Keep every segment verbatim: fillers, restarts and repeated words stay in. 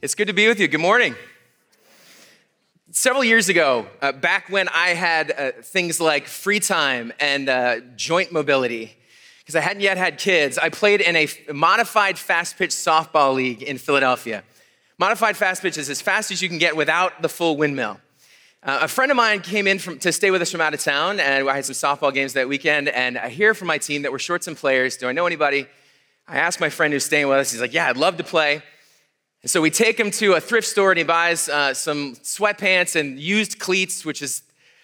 It's good to be with you. Good morning. Several years ago, uh, back when I had uh, things like free time and uh, joint mobility, because I hadn't yet had kids, I played in a modified fast pitch softball league in Philadelphia. Modified fast pitch is as fast as you can get without the full windmill. Uh, a friend of mine came in from, to stay with us from out of town, and I had some softball games that weekend, and I hear from my team that we're short some players. Do I know anybody? I asked my friend who's staying with us. He's like, yeah, I'd love to play. And so we take him to a thrift store and he buys uh, some sweatpants and used cleats, which is,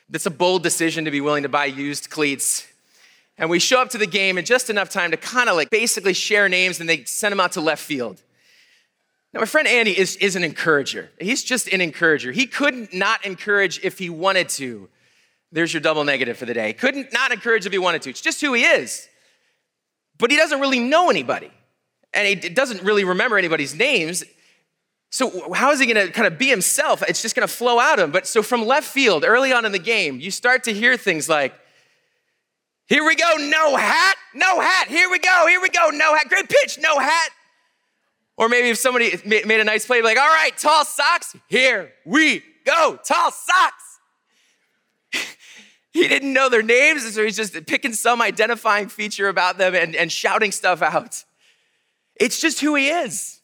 that's a bold decision to be willing to buy used cleats. And we show up to the game in just enough time to kind of like basically share names, and they send him out to left field. Now, my friend Andy is, is an encourager. He's just an encourager. He couldn't not encourage if he wanted to. There's your double negative for the day. Couldn't not encourage if he wanted to. It's just who he is. But he doesn't really know anybody. And he doesn't really remember anybody's names. So how is he going to kind of be himself? It's just going to flow out of him. But so from left field, early on in the game, you start to hear things like, here we go, no hat, no hat. Here we go, here we go, no hat. Great pitch, no hat. Or maybe if somebody made a nice play, like, all right, tall socks, here we go, tall socks. He didn't know their names, so he's just picking some identifying feature about them and, and shouting stuff out. It's just who he is.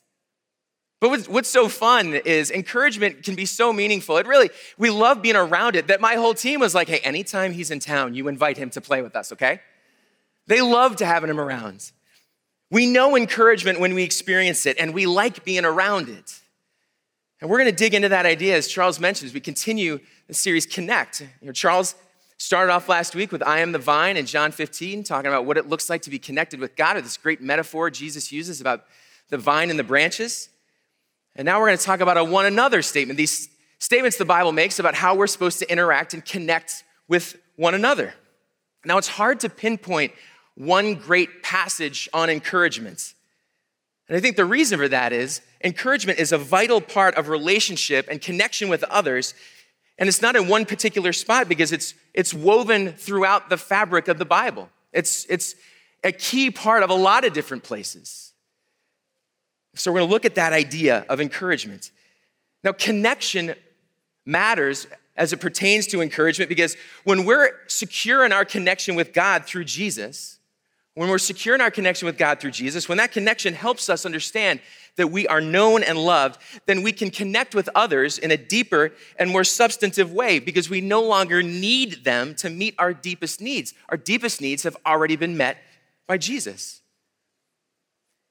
But what's so fun is encouragement can be so meaningful. It really, we love being around it, that my whole team was like, hey, anytime he's in town, you invite him to play with us, okay? They loved having him around. We know encouragement when we experience it, and we like being around it. And we're gonna dig into that idea, as Charles mentions, we continue the series Connect. You know, Charles started off last week with I am the vine in John fifteen, talking about what it looks like to be connected with God, or this great metaphor Jesus uses about the vine and the branches. And now we're going to talk about a one another statement, these statements the Bible makes about how we're supposed to interact and connect with one another. Now, it's hard to pinpoint one great passage on encouragement. And I think the reason for that is encouragement is a vital part of relationship and connection with others. And it's not in one particular spot because it's it's woven throughout the fabric of the Bible. It's, it's a key part of a lot of different places. So we're gonna look at that idea of encouragement. Now, connection matters as it pertains to encouragement, because when we're secure in our connection with God through Jesus, when we're secure in our connection with God through Jesus, when that connection helps us understand that we are known and loved, then we can connect with others in a deeper and more substantive way, because we no longer need them to meet our deepest needs. Our deepest needs have already been met by Jesus.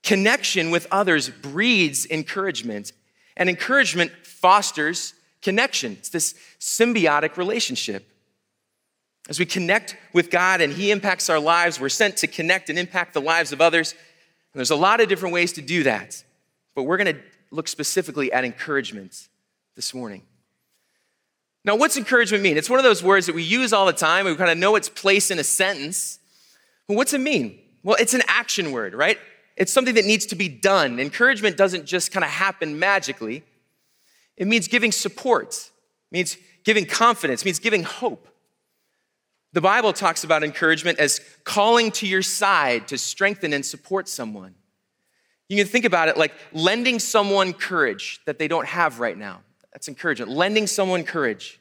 Connection with others breeds encouragement, and encouragement fosters connection. It's this symbiotic relationship. As we connect with God and He impacts our lives, we're sent to connect and impact the lives of others. And there's a lot of different ways to do that, but we're going to look specifically at encouragement this morning. Now, what's encouragement mean? It's one of those words that we use all the time. We kind of know its place in a sentence. But what's it mean? Well, it's an action word, right? It's something that needs to be done. Encouragement doesn't just kind of happen magically. It means giving support, it means giving confidence, it means giving hope. The Bible talks about encouragement as calling to your side to strengthen and support someone. You can think about it like lending someone courage that they don't have right now. That's encouragement, lending someone courage.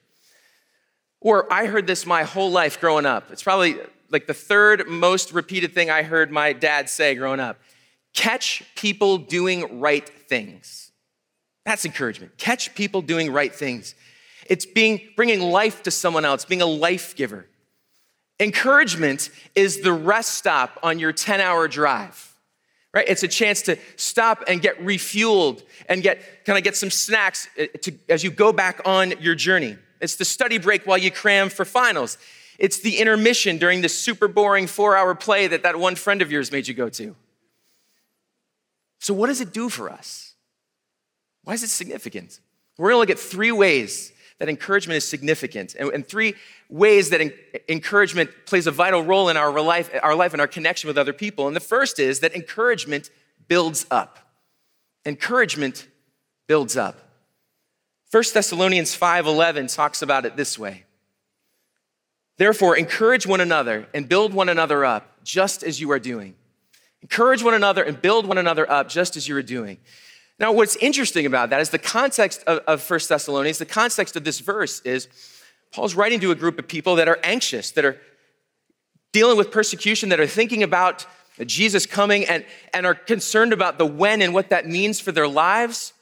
Or I heard this my whole life growing up. It's probably like the third most repeated thing I heard my dad say growing up. Catch people doing right things. That's encouragement. Catch people doing right things. It's being bringing life to someone else, being a life giver. Encouragement is the rest stop on your ten-hour drive, right? It's a chance to stop and get refueled and get kind of get some snacks to, as you go back on your journey. It's the study break while you cram for finals. It's the intermission during the super boring four-hour play that that one friend of yours made you go to. So what does it do for us? Why is it significant? We're gonna look at three ways that encouragement is significant, and, and three ways that en- encouragement plays a vital role in our life, our life and our connection with other people. And the first is that encouragement builds up. Encouragement builds up. First Thessalonians five eleven talks about it this way. Therefore, encourage one another and build one another up, just as you are doing. Encourage one another and build one another up just as you are doing. Now, what's interesting about that is the context of, of First Thessalonians, the context of this verse is Paul's writing to a group of people that are anxious, that are dealing with persecution, that are thinking about Jesus coming and, and are concerned about the when and what that means for their lives.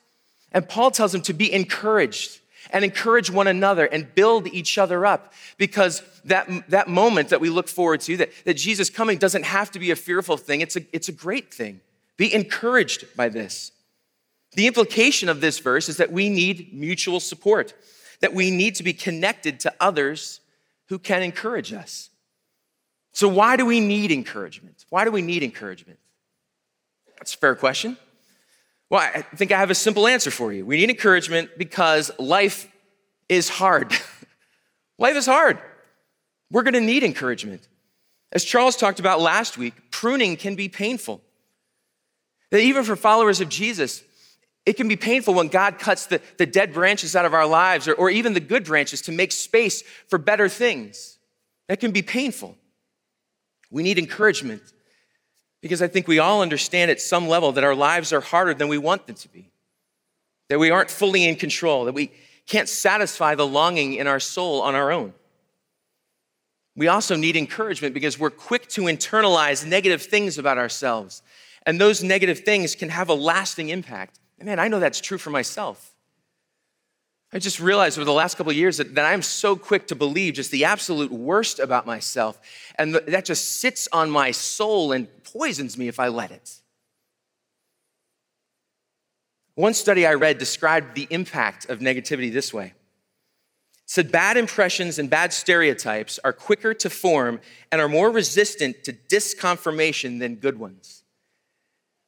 And Paul tells them to be encouraged and encourage one another and build each other up, because that, that moment that we look forward to, that, that Jesus coming, doesn't have to be a fearful thing. It's a, it's a great thing. Be encouraged by this. The implication of this verse is that we need mutual support, that we need to be connected to others who can encourage us. So why do we need encouragement? Why do we need encouragement? That's a fair question. Well, I think I have a simple answer for you. We need encouragement because life is hard. Life is hard. We're going to need encouragement. As Charles talked about last week, pruning can be painful. That even for followers of Jesus, it can be painful when God cuts the, the dead branches out of our lives, or, or even the good branches, to make space for better things. That can be painful. We need encouragement because I think we all understand at some level that our lives are harder than we want them to be, that we aren't fully in control, that we can't satisfy the longing in our soul on our own. We also need encouragement because we're quick to internalize negative things about ourselves, and those negative things can have a lasting impact. And man, I know that's true for myself. I just realized over the last couple of years that, that I'm so quick to believe just the absolute worst about myself. And th- that just sits on my soul and poisons me if I let it. One study I read described the impact of negativity this way. It said bad impressions and bad stereotypes are quicker to form and are more resistant to disconfirmation than good ones.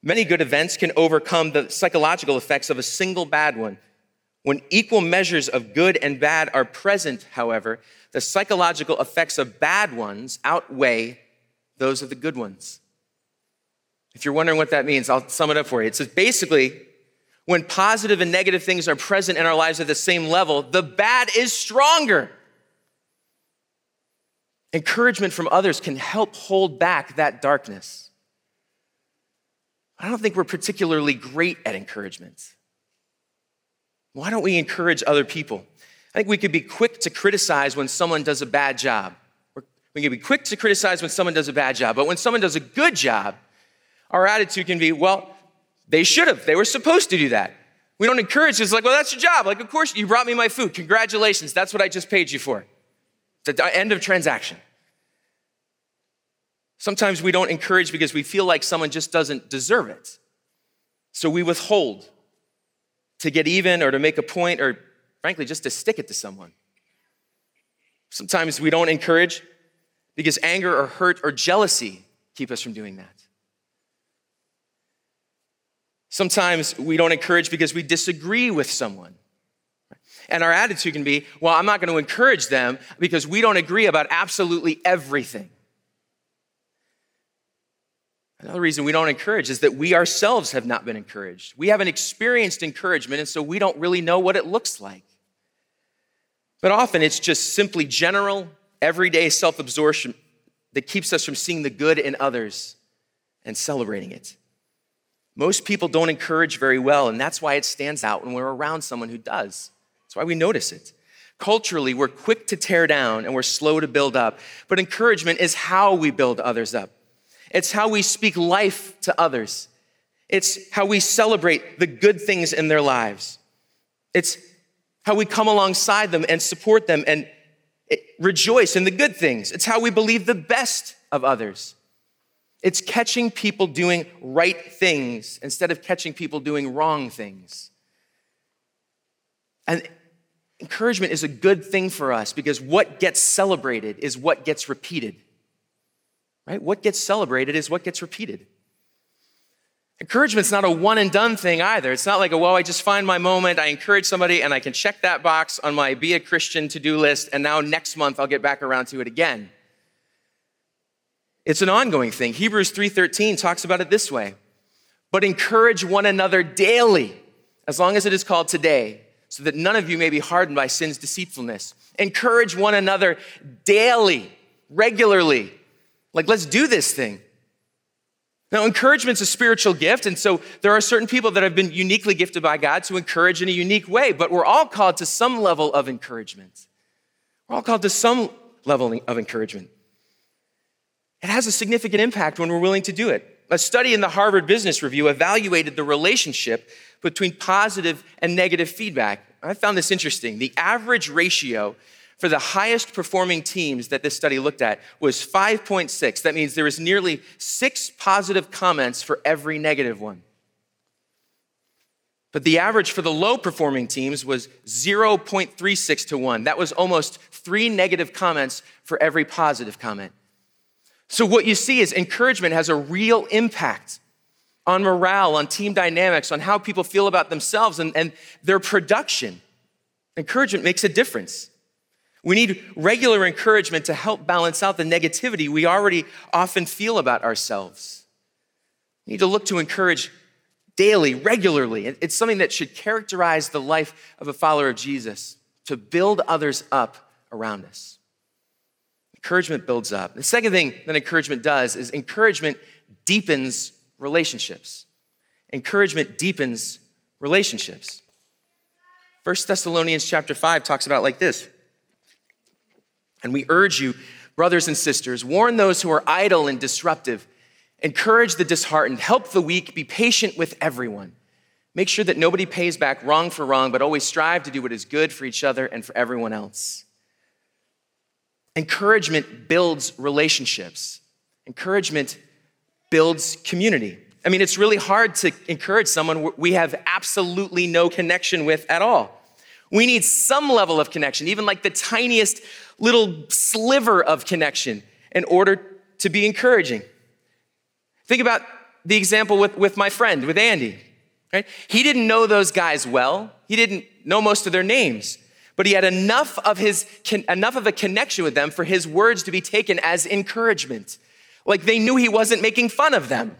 Many good events can overcome the psychological effects of a single bad one. When equal measures of good and bad are present, however, the psychological effects of bad ones outweigh those of the good ones. If you're wondering what that means, I'll sum it up for you. It says basically, when positive and negative things are present in our lives at the same level, the bad is stronger. Encouragement from others can help hold back that darkness. I don't think we're particularly great at encouragement. Why don't we encourage other people? I think we could be quick to criticize when someone does a bad job. We could be quick to criticize when someone does a bad job, but when someone does a good job, our attitude can be, well, they should have. They were supposed to do that. We don't encourage. It's like, well, that's your job. Like, of course, you brought me my food. Congratulations. That's what I just paid you for. The end of transaction. Sometimes we don't encourage because we feel like someone just doesn't deserve it. So we withhold to get even or to make a point or, frankly, just to stick it to someone. Sometimes we don't encourage because anger or hurt or jealousy keep us from doing that. Sometimes we don't encourage because we disagree with someone. And our attitude can be, well, I'm not going to encourage them because we don't agree about absolutely everything. Another reason we don't encourage is that we ourselves have not been encouraged. We haven't experienced encouragement, and so we don't really know what it looks like. But often it's just simply general, everyday self-absorption that keeps us from seeing the good in others and celebrating it. Most people don't encourage very well, and that's why it stands out when we're around someone who does. That's why we notice it. Culturally, we're quick to tear down, and we're slow to build up. But encouragement is how we build others up. It's how we speak life to others. It's how we celebrate the good things in their lives. It's how we come alongside them and support them and rejoice in the good things. It's how we believe the best of others. It's catching people doing right things instead of catching people doing wrong things. And encouragement is a good thing for us because what gets celebrated is what gets repeated. Right? What gets celebrated is what gets repeated. Encouragement's not a one and done thing either. It's not like, a, well, I just find my moment, I encourage somebody, and I can check that box on my Be a Christian to-do list, and now next month I'll get back around to it again. It's an ongoing thing. Hebrews three thirteen talks about it this way. But encourage one another daily, as long as it is called today, so that none of you may be hardened by sin's deceitfulness. Encourage one another daily, regularly. Like, let's do this thing. Now, encouragement's a spiritual gift, and so there are certain people that have been uniquely gifted by God to encourage in a unique way, but we're all called to some level of encouragement. We're all called to some level of encouragement. It has a significant impact when we're willing to do it. A study in the Harvard Business Review evaluated the relationship between positive and negative feedback. I found this interesting. The average ratio for the highest performing teams that this study looked at was five point six. That means there was nearly six positive comments for every negative one. But the average for the low performing teams was zero point three six to one. That was almost three negative comments for every positive comment. So what you see is encouragement has a real impact on morale, on team dynamics, on how people feel about themselves and, and their production. Encouragement makes a difference. We need regular encouragement to help balance out the negativity we already often feel about ourselves. We need to look to encourage daily, regularly. It's something that should characterize the life of a follower of Jesus, to build others up around us. Encouragement builds up. The second thing that encouragement does is encouragement deepens relationships. Encouragement deepens relationships. First Thessalonians chapter five talks about it like this. And we urge you, brothers and sisters, warn those who are idle and disruptive. Encourage the disheartened. Help the weak. Be patient with everyone. Make sure that nobody pays back wrong for wrong, but always strive to do what is good for each other and for everyone else. Encouragement builds relationships. Encouragement builds community. I mean, it's really hard to encourage someone we have absolutely no connection with at all. We need some level of connection, even like the tiniest little sliver of connection, in order to be encouraging. Think about the example with, with my friend, with Andy. Right? He didn't know those guys well. He didn't know most of their names. But he had enough of his enough of a connection with them for his words to be taken as encouragement. Like they knew he wasn't making fun of them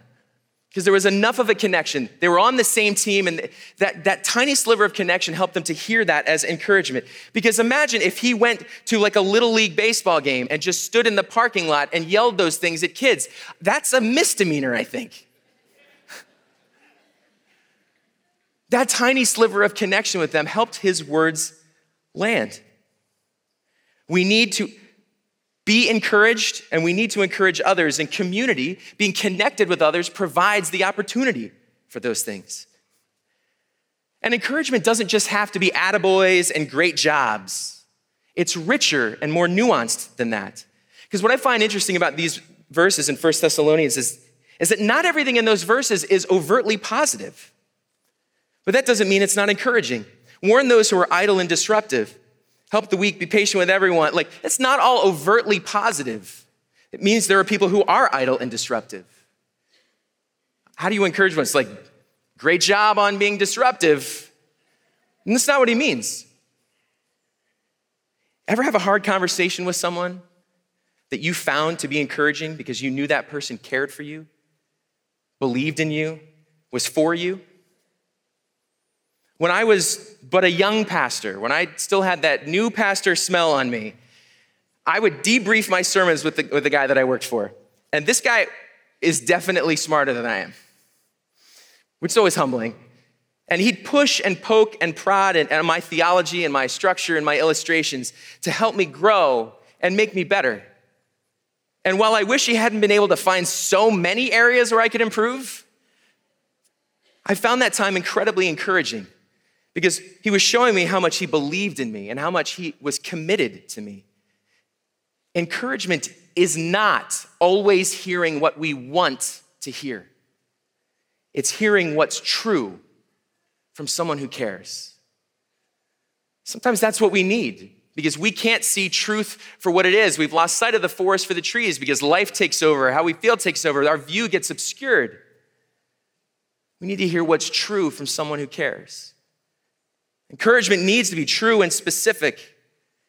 because there was enough of a connection. They were on the same team, and that, that tiny sliver of connection helped them to hear that as encouragement. Because imagine if he went to like a Little League baseball game and just stood in the parking lot and yelled those things at kids. That's a misdemeanor, I think. That tiny sliver of connection with them helped his words land. We need to be encouraged, and we need to encourage others, and community, being connected with others, provides the opportunity for those things. And encouragement doesn't just have to be attaboys and great jobs. It's richer and more nuanced than that. Because what I find interesting about these verses in First Thessalonians is, is that not everything in those verses is overtly positive. But that doesn't mean it's not encouraging. Warn those who are idle and disruptive. Help the weak, be patient with everyone. Like, it's not all overtly positive. It means there are people who are idle and disruptive. How do you encourage one? It's like, great job on being disruptive. And that's not what he means. Ever have a hard conversation with someone that you found to be encouraging because you knew that person cared for you, believed in you, was for you? When I was but a young pastor, when I still had that new pastor smell on me, I would debrief my sermons with the, with the guy that I worked for. And this guy is definitely smarter than I am, which is always humbling. And he'd push and poke and prod and, and my theology and my structure and my illustrations to help me grow and make me better. And while I wish he hadn't been able to find so many areas where I could improve, I found that time incredibly encouraging, because he was showing me how much he believed in me and how much he was committed to me. Encouragement is not always hearing what we want to hear. It's hearing what's true from someone who cares. Sometimes that's what we need, because we can't see truth for what it is. We've lost sight of the forest for the trees because life takes over, how we feel takes over, our view gets obscured. We need to hear what's true from someone who cares. Encouragement needs to be true and specific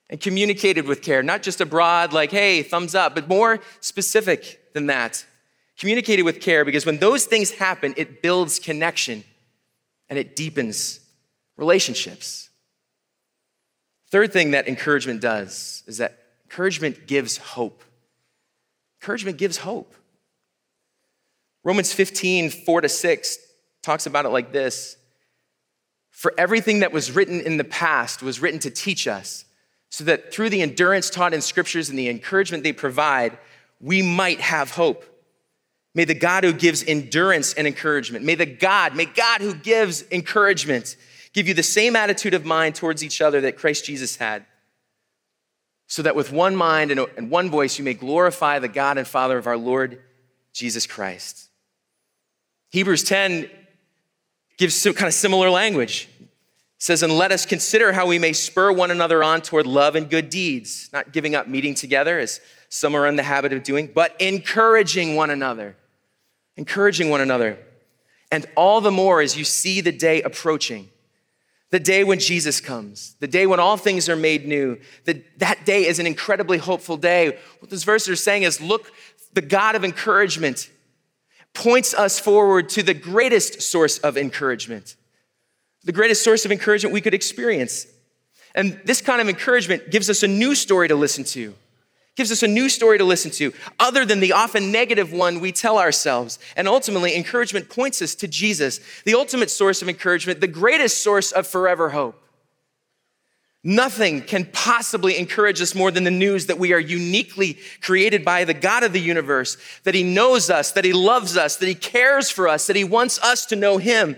and communicated with care, not just a broad, like, hey, thumbs up, but more specific than that. Communicated with care, because when those things happen, it builds connection and it deepens relationships. Third thing that encouragement does is that encouragement gives hope. Encouragement gives hope. Romans fifteen, four to six talks about it like this. For everything that was written in the past was written to teach us, so that through the endurance taught in scriptures and the encouragement they provide, we might have hope. May the God who gives endurance and encouragement, may the God, may God who gives encouragement give you the same attitude of mind towards each other that Christ Jesus had, so that with one mind and one voice you may glorify the God and Father of our Lord Jesus Christ. Hebrews ten gives some kind of similar language. It says, and let us consider how we may spur one another on toward love and good deeds, not giving up meeting together as some are in the habit of doing, but encouraging one another, encouraging one another. And all the more as you see the day approaching, the day when Jesus comes, the day when all things are made new, the, that day is an incredibly hopeful day. What those verses are saying is, look, the God of encouragement points us forward to the greatest source of encouragement, the greatest source of encouragement we could experience. And this kind of encouragement gives us a new story to listen to. Gives us a new story to listen to, other than the often negative one we tell ourselves. And ultimately, encouragement points us to Jesus, the ultimate source of encouragement, the greatest source of forever hope. Nothing can possibly encourage us more than the news that we are uniquely created by the God of the universe, that he knows us, that he loves us, that he cares for us, that he wants us to know him,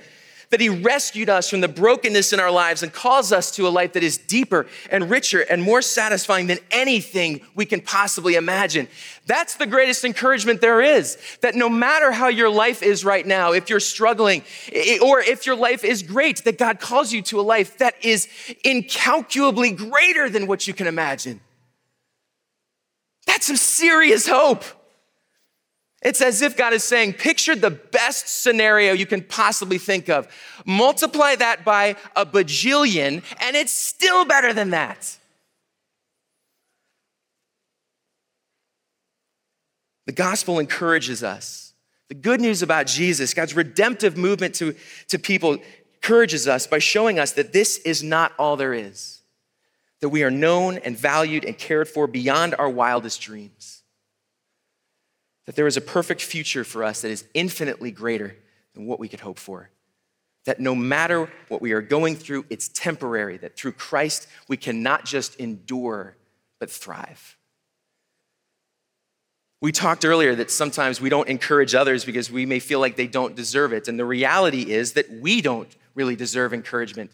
that he rescued us from the brokenness in our lives and calls us to a life that is deeper and richer and more satisfying than anything we can possibly imagine. That's the greatest encouragement there is, that no matter how your life is right now, if you're struggling or if your life is great, that God calls you to a life that is incalculably greater than what you can imagine. That's some serious hope. It's as if God is saying, picture the best scenario you can possibly think of. Multiply that by a bajillion, and it's still better than that. The gospel encourages us. The good news about Jesus, God's redemptive movement to, to people, encourages us by showing us that this is not all there is, that we are known and valued and cared for beyond our wildest dreams, that there is a perfect future for us that is infinitely greater than what we could hope for, that no matter what we are going through, it's temporary, that through Christ, we can not just endure, but thrive. We talked earlier that sometimes we don't encourage others because we may feel like they don't deserve it, and the reality is that we don't really deserve encouragement.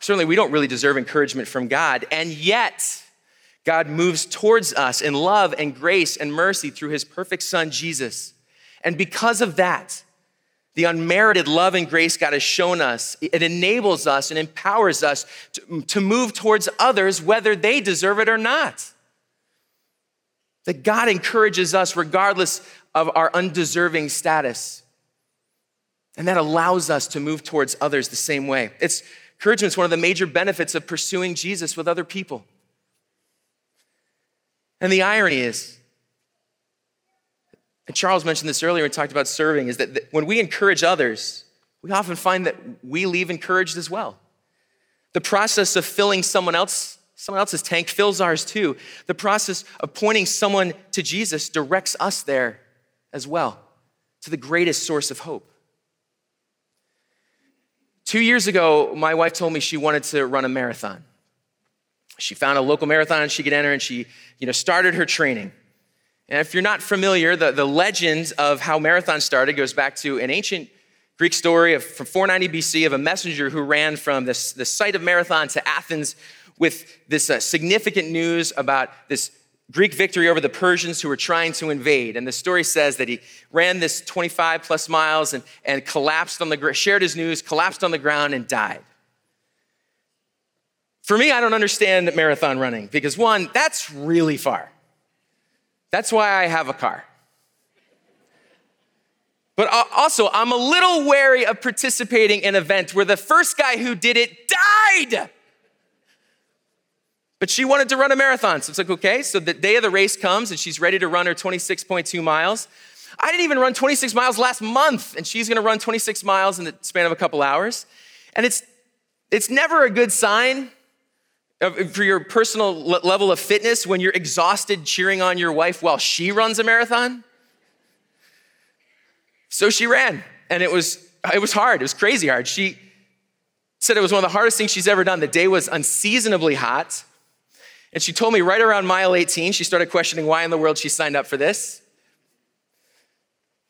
Certainly, we don't really deserve encouragement from God, and yet God moves towards us in love and grace and mercy through his perfect son, Jesus. And because of that, the unmerited love and grace God has shown us, it enables us and empowers us to, to move towards others, whether they deserve it or not. That God encourages us regardless of our undeserving status. And that allows us to move towards others the same way. It's encouragement is one of the major benefits of pursuing Jesus with other people. And the irony is, and Charles mentioned this earlier and talked about serving, is that when we encourage others, we often find that we leave encouraged as well. The process of filling someone else, someone else's tank fills ours too. The process of pointing someone to Jesus directs us there as well, to the greatest source of hope. Two years ago, my wife told me she wanted to run a marathon. She found a local marathon she could enter, and she, you know, started her training. And if you're not familiar, the, the legend of how marathons started goes back to an ancient Greek story of, from four ninety B C of a messenger who ran from this, the site of Marathon to Athens with this uh, significant news about this Greek victory over the Persians who were trying to invade. And the story says that he ran this twenty-five plus miles and, and collapsed on the ground, shared his news, collapsed on the ground, and died. For me, I don't understand marathon running because one, that's really far. That's why I have a car. But also, I'm a little wary of participating in an event where the first guy who did it died. But she wanted to run a marathon. So it's like, okay, so the day of the race comes and she's ready to run her twenty-six point two miles. I didn't even run twenty-six miles last month, and she's gonna run twenty-six miles in the span of a couple hours. And it's it's never a good sign for your personal level of fitness when you're exhausted cheering on your wife while she runs a marathon. So she ran, and it was it was hard. It was crazy hard. She said it was one of the hardest things she's ever done. The day was unseasonably hot. And she told me right around mile eighteen, she started questioning why in the world she signed up for this.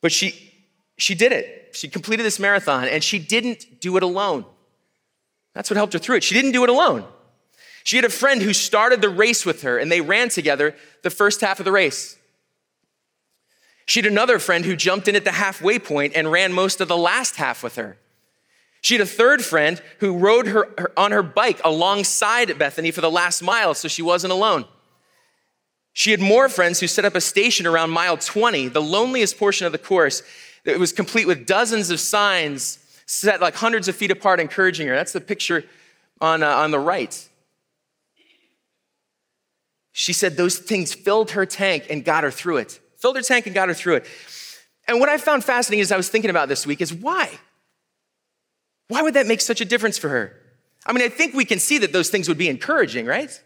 But she she did it. She completed this marathon, and she didn't do it alone. That's what helped her through it. She didn't do it alone. She had a friend who started the race with her, and they ran together the first half of the race. She had another friend who jumped in at the halfway point and ran most of the last half with her. She had a third friend who rode her, her on her bike alongside Bethany for the last mile, so she wasn't alone. She had more friends who set up a station around mile twenty, the loneliest portion of the course. It was complete with dozens of signs set like hundreds of feet apart, encouraging her. That's the picture on, uh, on the right. She said those things filled her tank and got her through it. Filled her tank and got her through it. And what I found fascinating as I was thinking about this week is why? Why would that make such a difference for her? I mean, I think we can see that those things would be encouraging, right?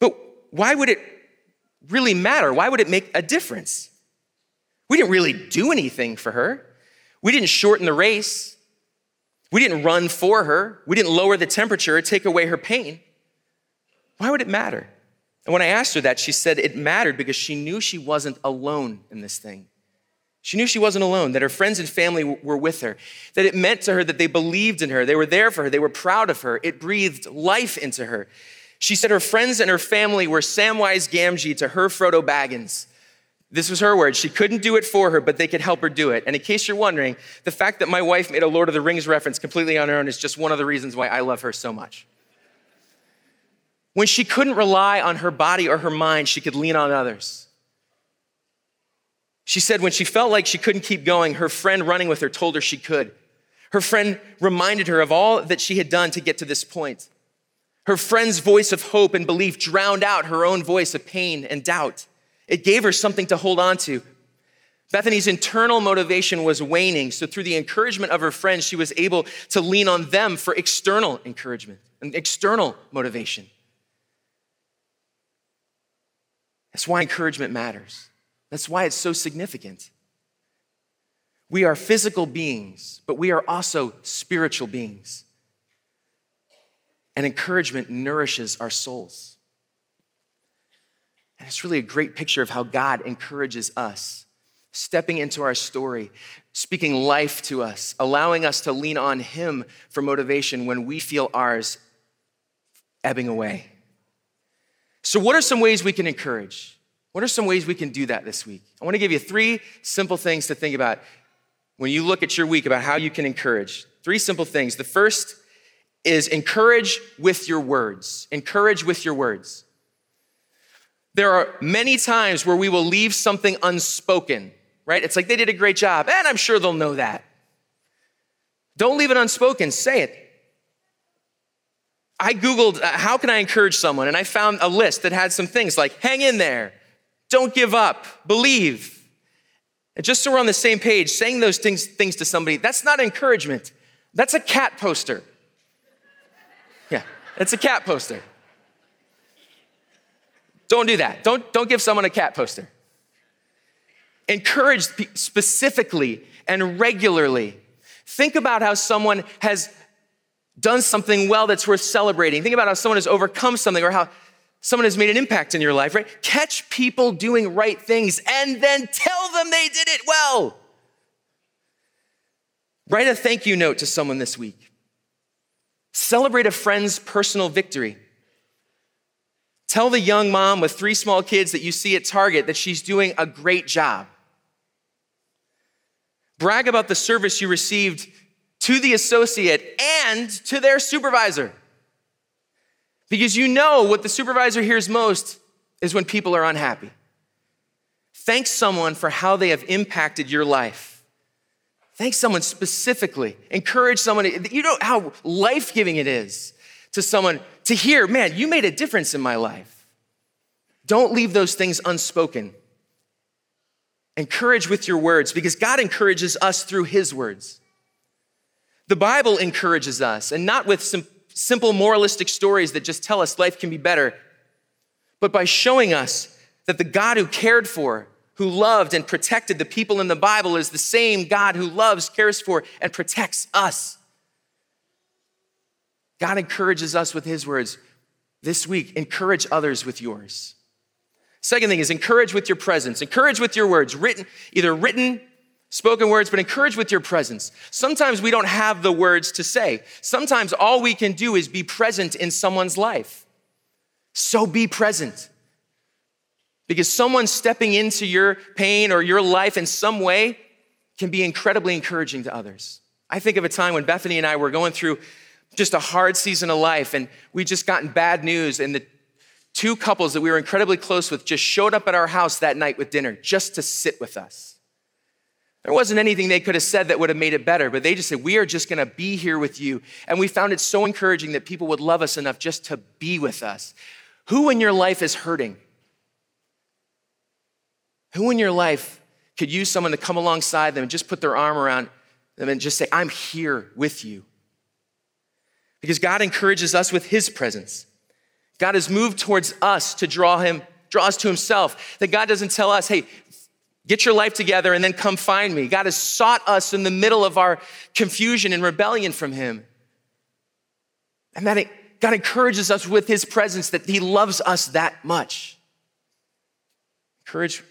But why would it really matter? Why would it make a difference? We didn't really do anything for her. We didn't shorten the race. We didn't run for her. We didn't lower the temperature or take away her pain. Why would it matter? And when I asked her that, she said it mattered because she knew she wasn't alone in this thing. She knew she wasn't alone, that her friends and family w- were with her, that it meant to her that they believed in her, they were there for her, they were proud of her. It breathed life into her. She said her friends and her family were Samwise Gamgee to her Frodo Baggins. This was her word. She couldn't do it for her, but they could help her do it. And in case you're wondering, the fact that my wife made a Lord of the Rings reference completely on her own is just one of the reasons why I love her so much. When she couldn't rely on her body or her mind, she could lean on others. She said when she felt like she couldn't keep going, her friend running with her told her she could. Her friend reminded her of all that she had done to get to this point. Her friend's voice of hope and belief drowned out her own voice of pain and doubt. It gave her something to hold on to. Bethany's internal motivation was waning, so through the encouragement of her friends, she was able to lean on them for external encouragement and external motivation. That's why encouragement matters. That's why it's so significant. We are physical beings, but we are also spiritual beings. And encouragement nourishes our souls. And it's really a great picture of how God encourages us, stepping into our story, speaking life to us, allowing us to lean on Him for motivation when we feel ours ebbing away. So what are some ways we can encourage? What are some ways we can do that this week? I want to give you three simple things to think about when you look at your week about how you can encourage. Three simple things. The first is encourage with your words. Encourage with your words. There are many times where we will leave something unspoken, right? It's like they did a great job, and I'm sure they'll know that. Don't leave it unspoken. Say it. I Googled, uh, how can I encourage someone? And I found a list that had some things like, hang in there, don't give up, believe. And just so we're on the same page, saying those things, things to somebody, that's not encouragement. That's a cat poster. Yeah, that's a cat poster. Don't do that. Don't, don't give someone a cat poster. Encourage specifically and regularly. Think about how someone has done something well that's worth celebrating. Think about how someone has overcome something or how someone has made an impact in your life, right? Catch people doing right things and then tell them they did it well. Write a thank you note to someone this week. Celebrate a friend's personal victory. Tell the young mom with three small kids that you see at Target that she's doing a great job. Brag about the service you received to the associate and to their supervisor. Because you know what the supervisor hears most is when people are unhappy. Thank someone for how they have impacted your life. Thank someone specifically. Encourage someone. You know how life-giving it is to someone to hear, man, you made a difference in my life. Don't leave those things unspoken. Encourage with your words because God encourages us through His words. The Bible encourages us, and not with some simple moralistic stories that just tell us life can be better, but by showing us that the God who cared for, who loved and protected the people in the Bible is the same God who loves, cares for, and protects us. God encourages us with his words. This week, encourage others with yours. Second thing is encourage with your presence. Encourage with your words, written, either written, spoken words, but encourage with your presence. Sometimes we don't have the words to say. Sometimes all we can do is be present in someone's life. So be present. Because someone stepping into your pain or your life in some way can be incredibly encouraging to others. I think of a time when Bethany and I were going through just a hard season of life, and we just gotten bad news, and the two couples that we were incredibly close with just showed up at our house that night with dinner just to sit with us. There wasn't anything they could have said that would have made it better, but they just said, we are just gonna be here with you. And we found it so encouraging that people would love us enough just to be with us. Who in your life is hurting? Who in your life could use someone to come alongside them and just put their arm around them and just say, I'm here with you? Because God encourages us with his presence. God has moved towards us to draw him, draw us to himself. That God doesn't tell us, hey, get your life together and then come find me. God has sought us in the middle of our confusion and rebellion from him. And that it, God encourages us with his presence, that he loves us that much. Encourage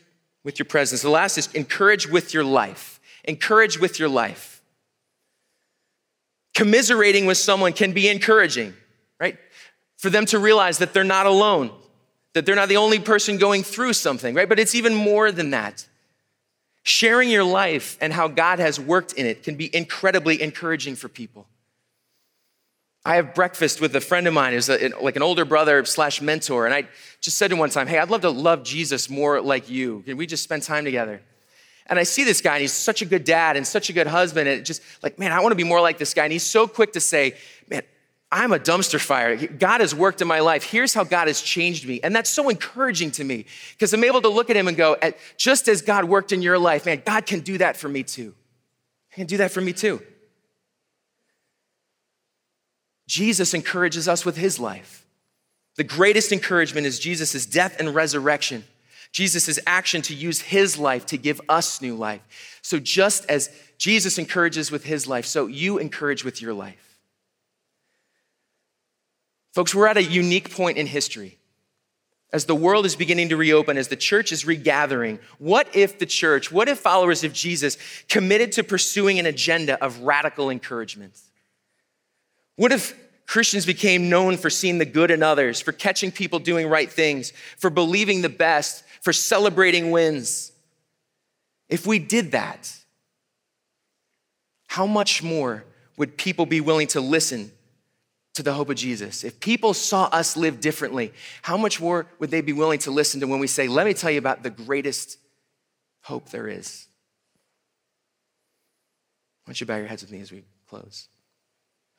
with your presence. The last is encourage with your life. Encourage with your life. Commiserating with someone can be encouraging, right? For them to realize that they're not alone, that they're not the only person going through something, right? But it's even more than that. Sharing your life and how God has worked in it can be incredibly encouraging for people. I have breakfast with a friend of mine who's a, like an older brother slash mentor, and I just said to him one time, hey, I'd love to love Jesus more like you. Can we just spend time together? And I see this guy, and he's such a good dad and such a good husband, and just like, man, I want to be more like this guy. And he's so quick to say, man, I'm a dumpster fire. God has worked in my life. Here's how God has changed me. And that's so encouraging to me because I'm able to look at him and go, just as God worked in your life, man, God can do that for me too. He can do that for me too. Jesus encourages us with his life. The greatest encouragement is Jesus' death and resurrection. Jesus' action to use his life to give us new life. So just as Jesus encourages with his life, so you encourage with your life. Folks, we're at a unique point in history. As the world is beginning to reopen, as the church is regathering, what if the church, what if followers of Jesus committed to pursuing an agenda of radical encouragement? What if Christians became known for seeing the good in others, for catching people doing right things, for believing the best, for celebrating wins? If we did that, how much more would people be willing to listen to the hope of Jesus? If people saw us live differently, how much more would they be willing to listen to when we say, let me tell you about the greatest hope there is? Why don't you bow your heads with me as we close?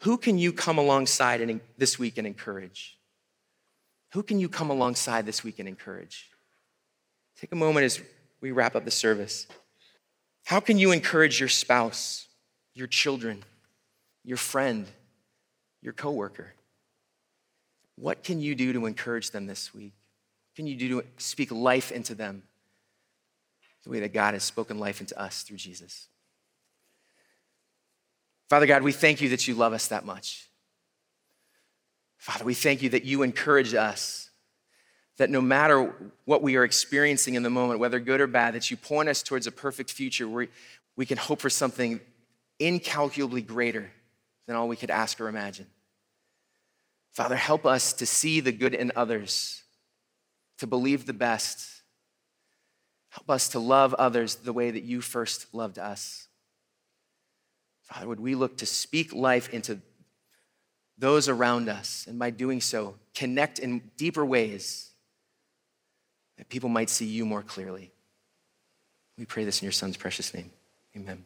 Who can you come alongside and, this week and encourage? Who can you come alongside this week and encourage? Take a moment as we wrap up the service. How can you encourage your spouse, your children, your friend, your coworker? What can you do to encourage them this week? What can you do to speak life into them the way that God has spoken life into us through Jesus? Father God, we thank you that you love us that much. Father, we thank you that you encourage us, that no matter what we are experiencing in the moment, whether good or bad, that you point us towards a perfect future where we can hope for something incalculably greater than all we could ask or imagine. Father, help us to see the good in others, to believe the best. Help us to love others the way that you first loved us. Father, would we look to speak life into those around us, and by doing so, connect in deeper ways that people might see you more clearly. We pray this in your Son's precious name. Amen.